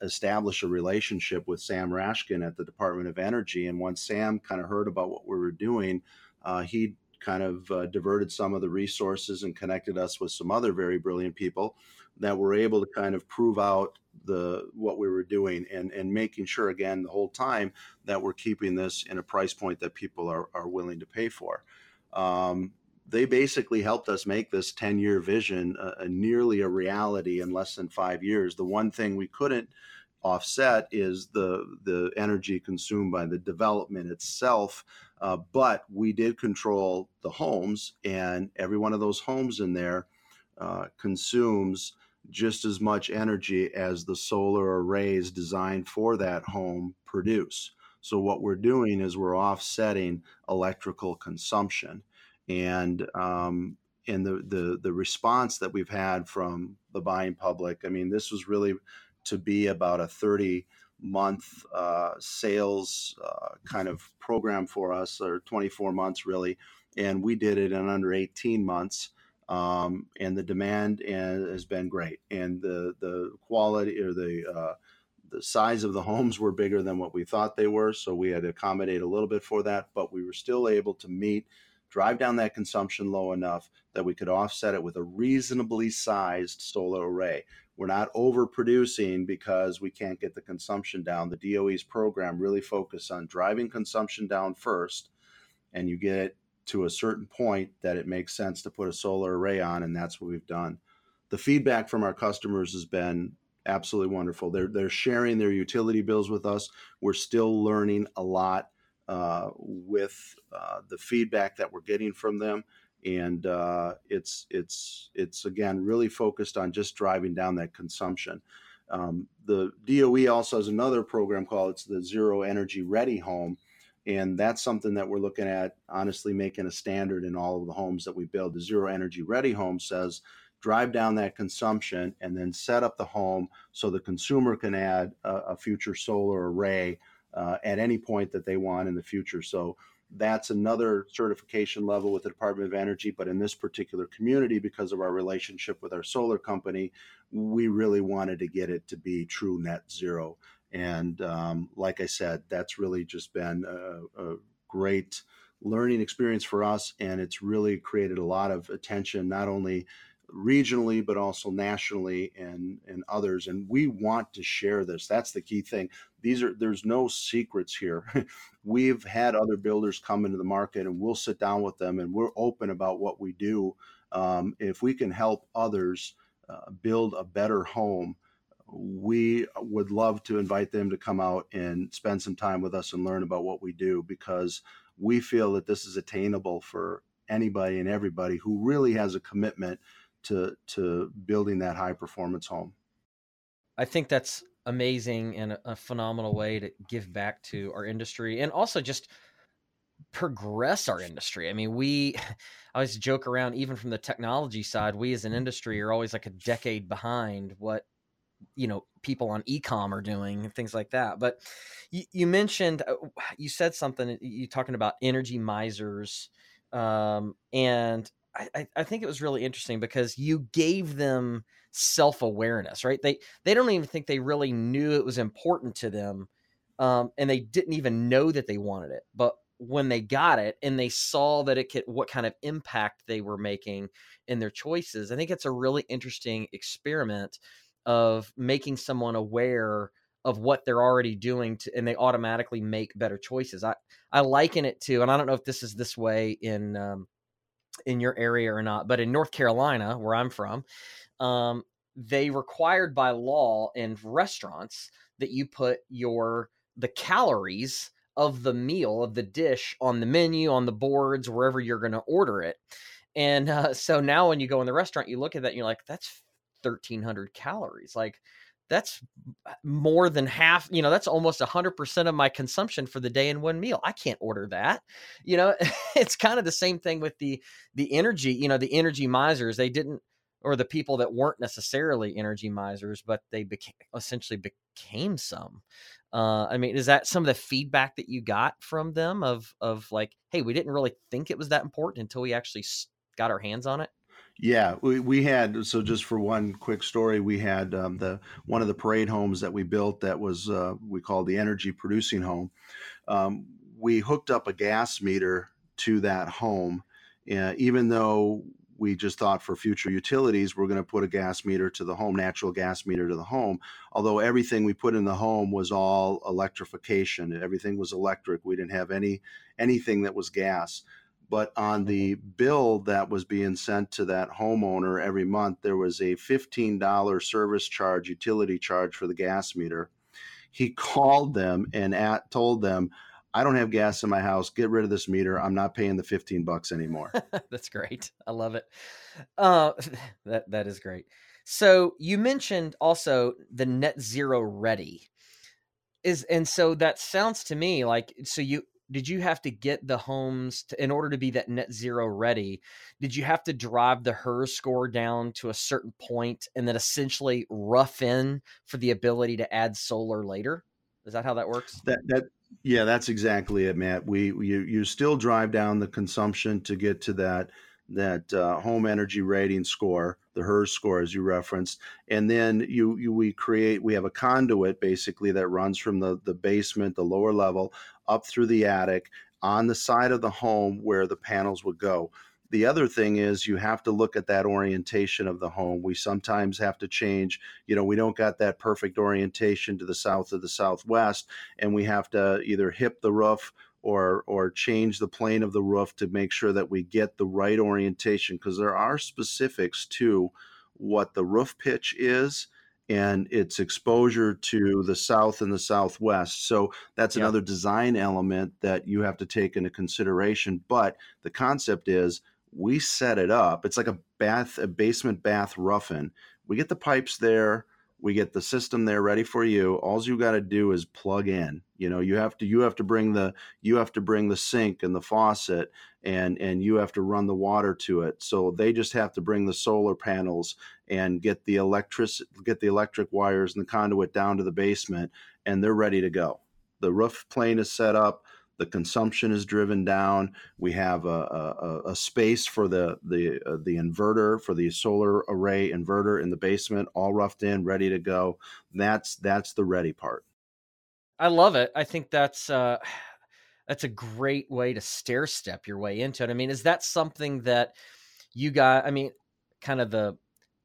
established a relationship with Sam Rashkin at the Department of Energy. And once Sam kind of heard about what we were doing, he kind of diverted some of the resources and connected us with some other very brilliant people that were able to kind of prove out what we were doing and making sure, again, the whole time that we're keeping this in a price point that people are willing to pay for. They basically helped us make this 10-year vision nearly a reality in less than 5 years. The one thing we couldn't offset is the energy consumed by the development itself, but we did control the homes, and every one of those homes in there consumes just as much energy as the solar arrays designed for that home produce. So what we're doing is we're offsetting electrical consumption. And the response that we've had from the buying public, I mean, this was really to be about a 30-month sales kind of program for us, or 24 months really, and we did it in under 18 months. And the demand has been great, and the quality or the size of the homes were bigger than what we thought they were, so we had to accommodate a little bit for that, but we were still able to drive down that consumption low enough that we could offset it with a reasonably sized solar array. We're not overproducing because we can't get the consumption down. The DOE's program really focused on driving consumption down first, and you get it to a certain point that it makes sense to put a solar array on, and that's what we've done. The feedback from our customers has been absolutely wonderful. They're sharing their utility bills with us. We're still learning a lot with the feedback that we're getting from them. And it's again, really focused on just driving down that consumption. The DOE also has another program called the Zero Energy Ready Home. And that's something that we're looking at, honestly, making a standard in all of the homes that we build. The Zero Energy Ready Home says, drive down that consumption and then set up the home so the consumer can add a future solar array at any point that they want in the future. So that's another certification level with the Department of Energy. But in this particular community, because of our relationship with our solar company, we really wanted to get it to be true net zero. And like I said, that's really just been a great learning experience for us. And it's really created a lot of attention, not only regionally, but also nationally and others. And we want to share this. That's the key thing. There's no secrets here. We've had other builders come into the market, and we'll sit down with them, and we're open about what we do. If we can help others build a better home, we would love to invite them to come out and spend some time with us and learn about what we do, because we feel that this is attainable for anybody and everybody who really has a commitment to building that high performance home. I think that's amazing and a phenomenal way to give back to our industry and also just progress our industry. I mean, I always joke around, even from the technology side, we as an industry are always like a decade behind what, you know, people on e-com are doing and things like that. But you said something, you talking about energy misers. And I think it was really interesting because you gave them self-awareness, right? They don't even think they really knew it was important to them. And they didn't even know that they wanted it, but when they got it and they saw that it could, what kind of impact they were making in their choices, I think it's a really interesting experiment of making someone aware of what they're already doing and they automatically make better choices. I liken it to, and I don't know if this way in your area or not, but in North Carolina, where I'm from, they required by law in restaurants that you put the calories of the meal, of the dish, on the menu, on the boards, wherever you're going to order it. And so now when you go in the restaurant, you look at that and you're like, that's 1,300 calories. Like, that's more than half, you know, that's almost 100% of my consumption for the day in one meal. I can't order that. You know, it's kind of the same thing with the energy, you know, the energy misers. They didn't, or the people that weren't necessarily energy misers, but they became, essentially became some. I mean, is that some of the feedback that you got from them of like, hey, we didn't really think it was that important until we actually got our hands on it? Yeah, we had, so just for one quick story, we had one of the parade homes that we built that was, we called the energy producing home. We hooked up a gas meter to that home, even though we just thought for future utilities, we're going to put a gas meter to the home, natural gas meter to the home. Although everything we put in the home was all electrification, everything was electric. We didn't have anything that was gas. But on the bill that was being sent to that homeowner every month, there was a $15 service charge, utility charge for the gas meter. He called them and told them, I don't have gas in my house. Get rid of this meter. I'm not paying the $15 anymore. That's great. I love it. That is great. So you mentioned also the net zero ready is, and so that sounds to me like, so did you have to get the homes in order to be that net zero ready? Did you have to drive the HERS score down to a certain point and then essentially rough in for the ability to add solar later? Is that how that works? Yeah, that's exactly it, Matt. You still drive down the consumption to get to that home energy rating score, the HERS score, as you referenced. And then we have a conduit basically that runs from the basement, the lower level, up through the attic on the side of the home where the panels would go. The other thing is you have to look at that orientation of the home. We sometimes have to change, we don't got that perfect orientation to the south or the southwest, and we have to either hip the roof or change the plane of the roof to make sure that we get the right orientation, because there are specifics to what the roof pitch is and its exposure to the south and the southwest. So that's another design element that you have to take into consideration. But the concept is, we set it up. It's like a basement bath rough-in. We get the pipes there. We get the system there ready for you. All you got to do is plug in. You have to bring the sink and the faucet, and you have to run the water to it. So they just have to bring the solar panels and get the electric wires and the conduit down to the basement, and they're ready to go. The roof plane is set up. The consumption is driven down. We have a space for the inverter, for the solar array inverter in the basement, all roughed in, ready to go. That's the ready part. I love it. I think that's a great way to stair step your way into it. I mean, is that something that you got? I mean, kind of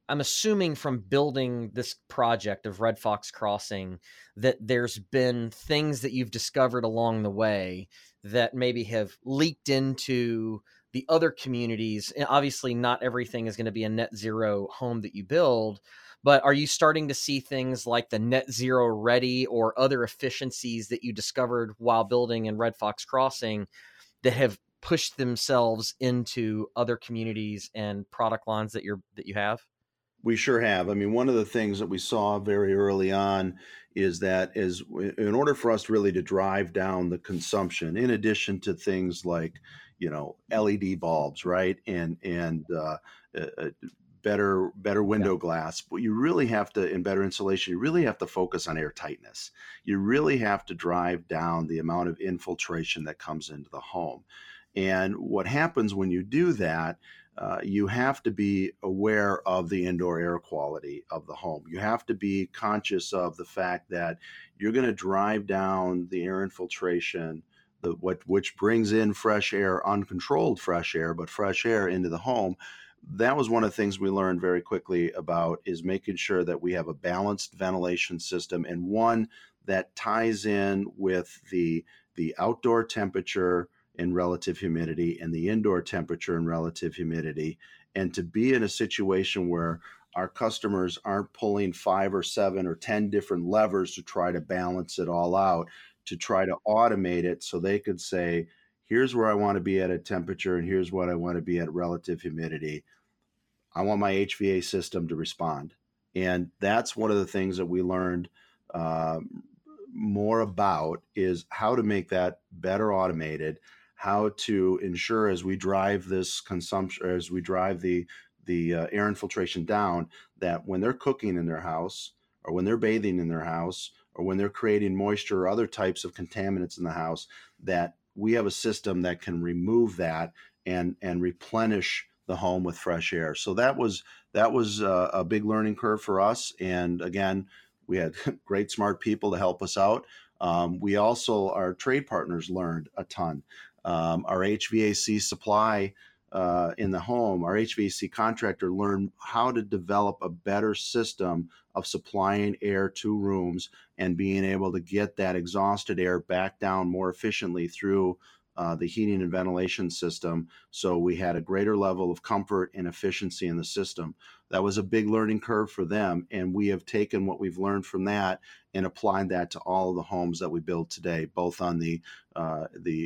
I'm assuming from building this project of Red Fox Crossing that there's been things that you've discovered along the way that maybe have leaked into the other communities. And obviously not everything is going to be a net zero home that you build, but are you starting to see things like the net zero ready or other efficiencies that you discovered while building in Red Fox Crossing that have pushed themselves into other communities and product lines that you have? We sure have. I mean, one of the things that we saw very early on is that in order for us really to drive down the consumption, in addition to things like, LED bulbs, right? And better window glass, but you really have to, and better insulation, you really have to focus on air tightness. You really have to drive down the amount of infiltration that comes into the home. And what happens when you do that, you have to be aware of the indoor air quality of the home. You have to be conscious of the fact that you're going to drive down the air infiltration, which brings in fresh air, uncontrolled fresh air, but fresh air into the home. That was one of the things we learned very quickly about, is making sure that we have a balanced ventilation system, and one that ties in with the outdoor temperature in relative humidity and the indoor temperature and relative humidity, and to be in a situation where our customers aren't pulling 5 or 7 or 10 different levers to try to balance it all out, to try to automate it so they could say, here's where I want to be at a temperature and here's what I want to be at relative humidity. I want my HVAC system to respond. And that's one of the things that we learned more about, is how to make that better automated, how to ensure as we drive this consumption, as we drive the air infiltration down, that when they're cooking in their house, or when they're bathing in their house, or when they're creating moisture or other types of contaminants in the house, that we have a system that can remove that and replenish the home with fresh air. So that was a big learning curve for us. And again, we had great, smart people to help us out. We also, our trade partners learned a ton. Our HVAC supply in the home, our HVAC contractor learned how to develop a better system of supplying air to rooms and being able to get that exhausted air back down more efficiently through the heating and ventilation system. So we had a greater level of comfort and efficiency in the system. That was a big learning curve for them. And we have taken what we've learned from that and applied that to all of the homes that we build today, both on the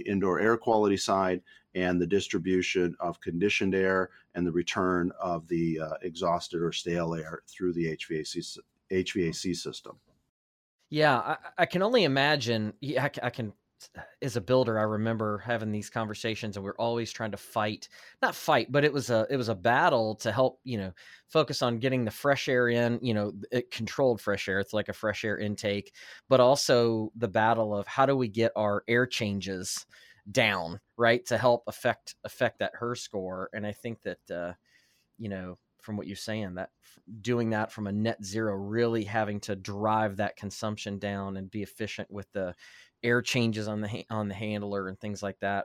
indoor air quality side and the distribution of conditioned air and the return of the exhausted or stale air through the HVAC system. Yeah, I can only imagine. Yeah, I can. As a builder, I remember having these conversations, and we're always trying to fight, but it was a battle to help, focus on getting the fresh air in, controlled fresh air. It's like a fresh air intake, but also the battle of how do we get our air changes down, right, to help affect that HERS score. And I think that, from what you're saying, that doing that from a net zero, really having to drive that consumption down and be efficient with the air changes on the handler and things like that,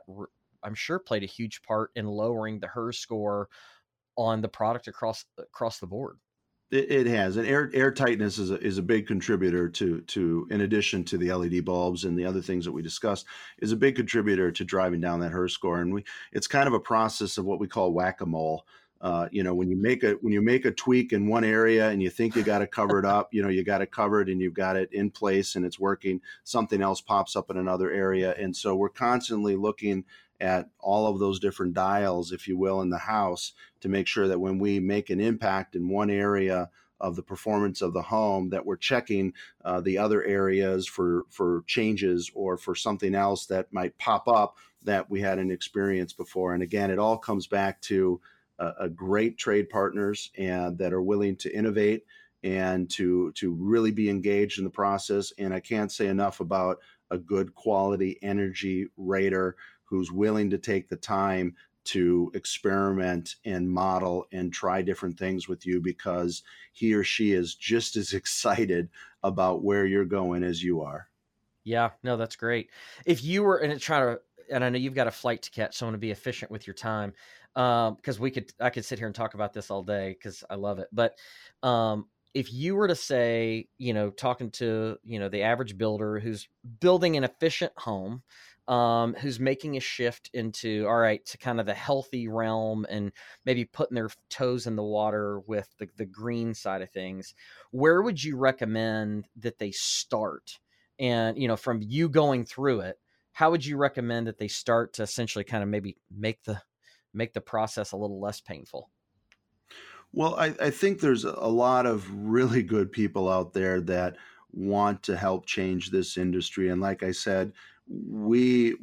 I'm sure played a huge part in lowering the HERS score on the product across the board. It has, and air tightness is a big contributor to, in addition to the LED bulbs and the other things that we discussed, is a big contributor to driving down that HERS score. And it's kind of a process of what we call whack-a-mole. When you make a tweak in one area and you think you got to cover it up, you got it covered and you've got it in place and it's working, something else pops up in another area. And so we're constantly looking at all of those different dials, if you will, in the house to make sure that when we make an impact in one area of the performance of the home, that we're checking the other areas for changes or for something else that might pop up that we hadn't experienced before. And again, it all comes back to a great trade partners and that are willing to innovate and to really be engaged in the process. And I can't say enough about a good quality energy rater who's willing to take the time to experiment and model and try different things with you, because he or she is just as excited about where you're going as you are. Yeah, no, that's great. If you were and I know you've got a flight to catch, so I want to be efficient with your time. Because I could sit here and talk about this all day because I love it. But if you were to say, talking to, the average builder who's building an efficient home, who's making a shift into, all right, to kind of the healthy realm and maybe putting their toes in the water with the green side of things, where would you recommend that they start? And, from you going through it, how would you recommend that they start to essentially kind of maybe make the process a little less painful? Well, I think there's a lot of really good people out there that want to help change this industry. And like I said, we're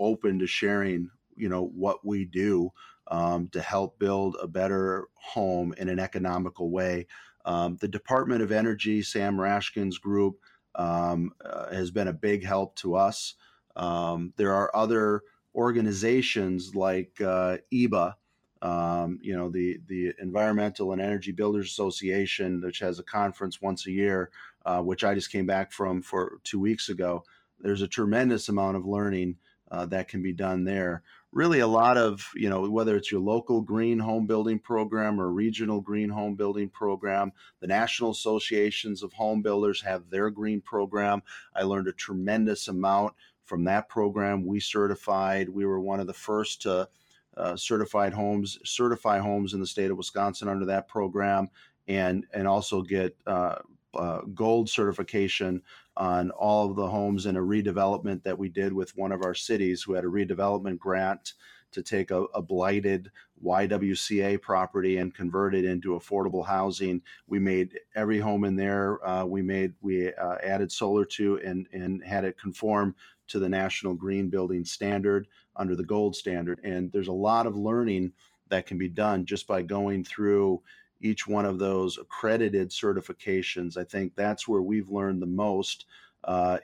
open to sharing, what we do to help build a better home in an economical way. The Department of Energy, Sam Rashkin's group, has been a big help to us. There are other organizations like EBA, the Environmental and Energy Builders Association, which has a conference once a year, which I just came back from for 2 weeks ago. There's a tremendous amount of learning that can be done there. Really a lot of, whether it's your local green home building program or regional green home building program, the National Associations of Home Builders have their green program. I learned a tremendous amount from that program. We were one of the first to certify homes in the state of Wisconsin under that program, and also get gold certification on all of the homes in a redevelopment that we did with one of our cities, who had a redevelopment grant to take a blighted YWCA property and convert it into affordable housing. We made every home in there. We added solar to and had it conform to the National Green Building Standard under the gold standard. And there's a lot of learning that can be done just by going through each one of those accredited certifications. I think that's where we've learned the most,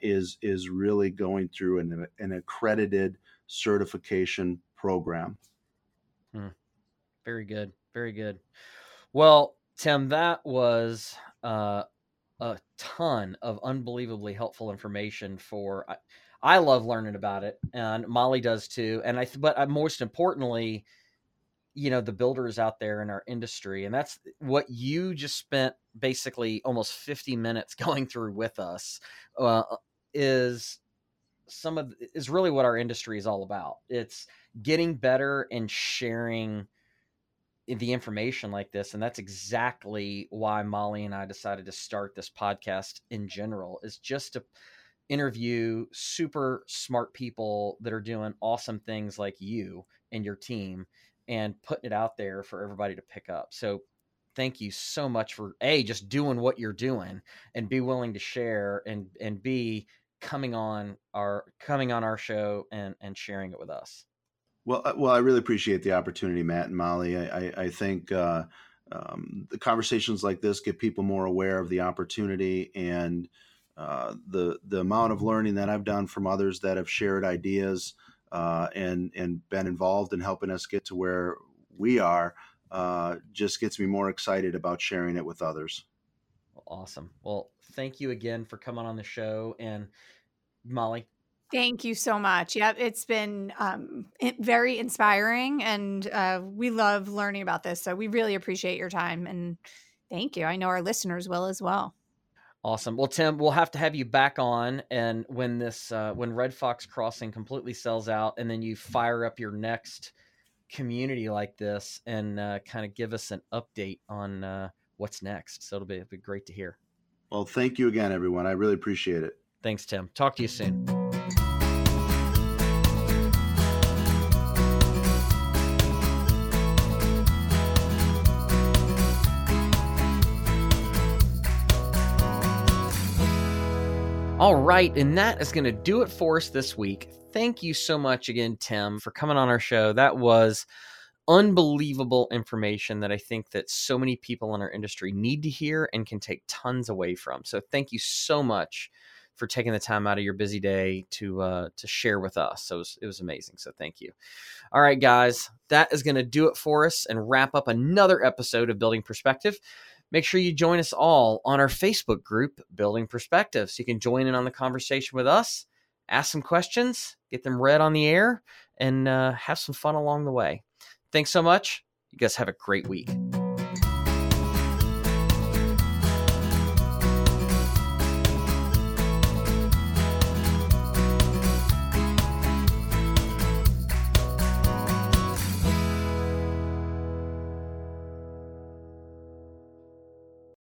is really going through an accredited certification program. Very good. Very good. Well, Tim, that was a ton of unbelievably helpful information for, I love learning about it, and Molly does too. And but most importantly, you know, the builders out there in our industry, and that's what you just spent basically almost 50 minutes going through with us, is really what our industry is all about. It's getting better and sharing the information like this. And that's exactly why Molly and I decided to start this podcast in general, is just to interview super smart people that are doing awesome things like you and your team, and putting it out there for everybody to pick up. So thank you so much for A, just doing what you're doing, and be willing to share, and B, coming on our show and sharing it with us. Well, I really appreciate the opportunity, Matt and Molly. I think the conversations like this get people more aware of the opportunity, and the amount of learning that I've done from others that have shared ideas and been involved in helping us get to where we are just gets me more excited about sharing it with others. Well, awesome. Well, thank you again for coming on the show. And Molly, thank you so much. Yeah, it's been very inspiring, and we love learning about this. So we really appreciate your time, and thank you. I know our listeners will as well. Awesome. Well, Tim, we'll have to have you back on, and when this, when Red Fox Crossing completely sells out, and then you fire up your next community like this, and kind of give us an update on what's next. So it'll be great to hear. Well, thank you again, everyone. I really appreciate it. Thanks, Tim. Talk to you soon. All right, and that is going to do it for us this week. Thank you so much again, Tim, for coming on our show. That was unbelievable information that I think that so many people in our industry need to hear and can take tons away from. So thank you so much for taking the time out of your busy day to share with us. So it was amazing. So thank you. All right, guys, that is going to do it for us and wrap up another episode of Building Perspective. Make sure you join us all on our Facebook group, Building Perspective, so you can join in on the conversation with us, ask some questions, get them read on the air, and have some fun along the way. Thanks so much. You guys have a great week.